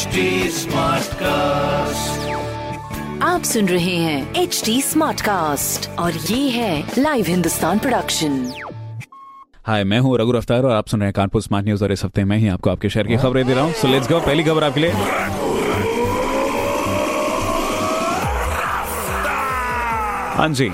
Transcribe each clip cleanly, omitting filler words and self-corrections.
HD Smartcast। आप सुन रहे हैं HD Smartcast और ये है लाइव हिंदुस्तान प्रोडक्शन। हाय, मैं हूँ रघु अफ्तार और आप सुन रहे हैं कानपुर स्मार्ट न्यूज और इस हफ्ते मैं ही आपको आपके शहर की खबरें दे रहा हूँ। So let's go. पहली खबर आपके लिए, हाँ जी,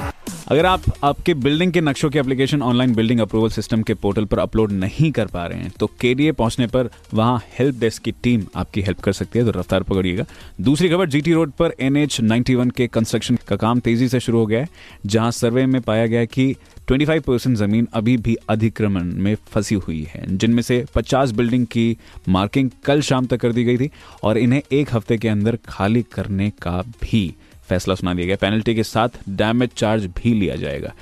अगर आप आपके बिल्डिंग के नक्शों की application online building approval system के पोर्टल पर अपलोड नहीं कर पा रहे हैं तो KDA पहुंचने पर वहां हेल्प डेस्क की टीम आपकी हेल्प कर सकती है, तो रफ्तार पकड़िएगा। दूसरी खबर, GT रोड पर NH 91 के कंस्ट्रक्शन का काम तेजी से शुरू हो गया है, जहां सर्वे में पाया गया कि 25% जमीन अभी भी अधिक्रमण में फंसी हुई है, जिनमें से 50 बिल्डिंग की मार्किंग कल शाम तक कर दी गई थी और इन्हें एक हफ्ते के अंदर खाली करने का भी फैसला सुना दिया गया। पेनल्टी के साथ डैमेज चार्ज भी लिया जाएगा।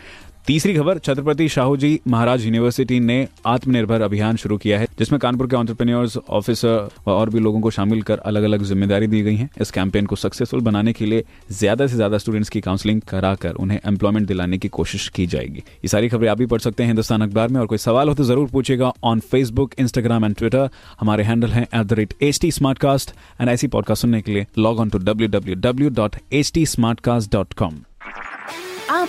तीसरी खबर, छत्रपति शाहूजी महाराज यूनिवर्सिटी ने आत्मनिर्भर अभियान शुरू किया है, जिसमें कानपुर के एंटरप्रेन्योर्स, ऑफिसर और भी लोगों को शामिल कर अलग अलग जिम्मेदारी दी गई है। इस कैंपेन को सक्सेसफुल बनाने के लिए ज्यादा से ज्यादा स्टूडेंट्स की काउंसलिंग कराकर उन्हें एम्प्लॉयमेंट दिलाने की कोशिश की जाएगी। ये सारी खबरें आप भी पढ़ सकते हैं हिंदुस्तान अखबार में और कोई सवाल हो तो जरूर पूछेगा on Facebook, Instagram and Twitter. हमारे हैंडल है @HT Smartcast एंड ऐसी पॉडकास्ट सुनने के लिए लॉग ऑन टू www.htsmartcast.com। आप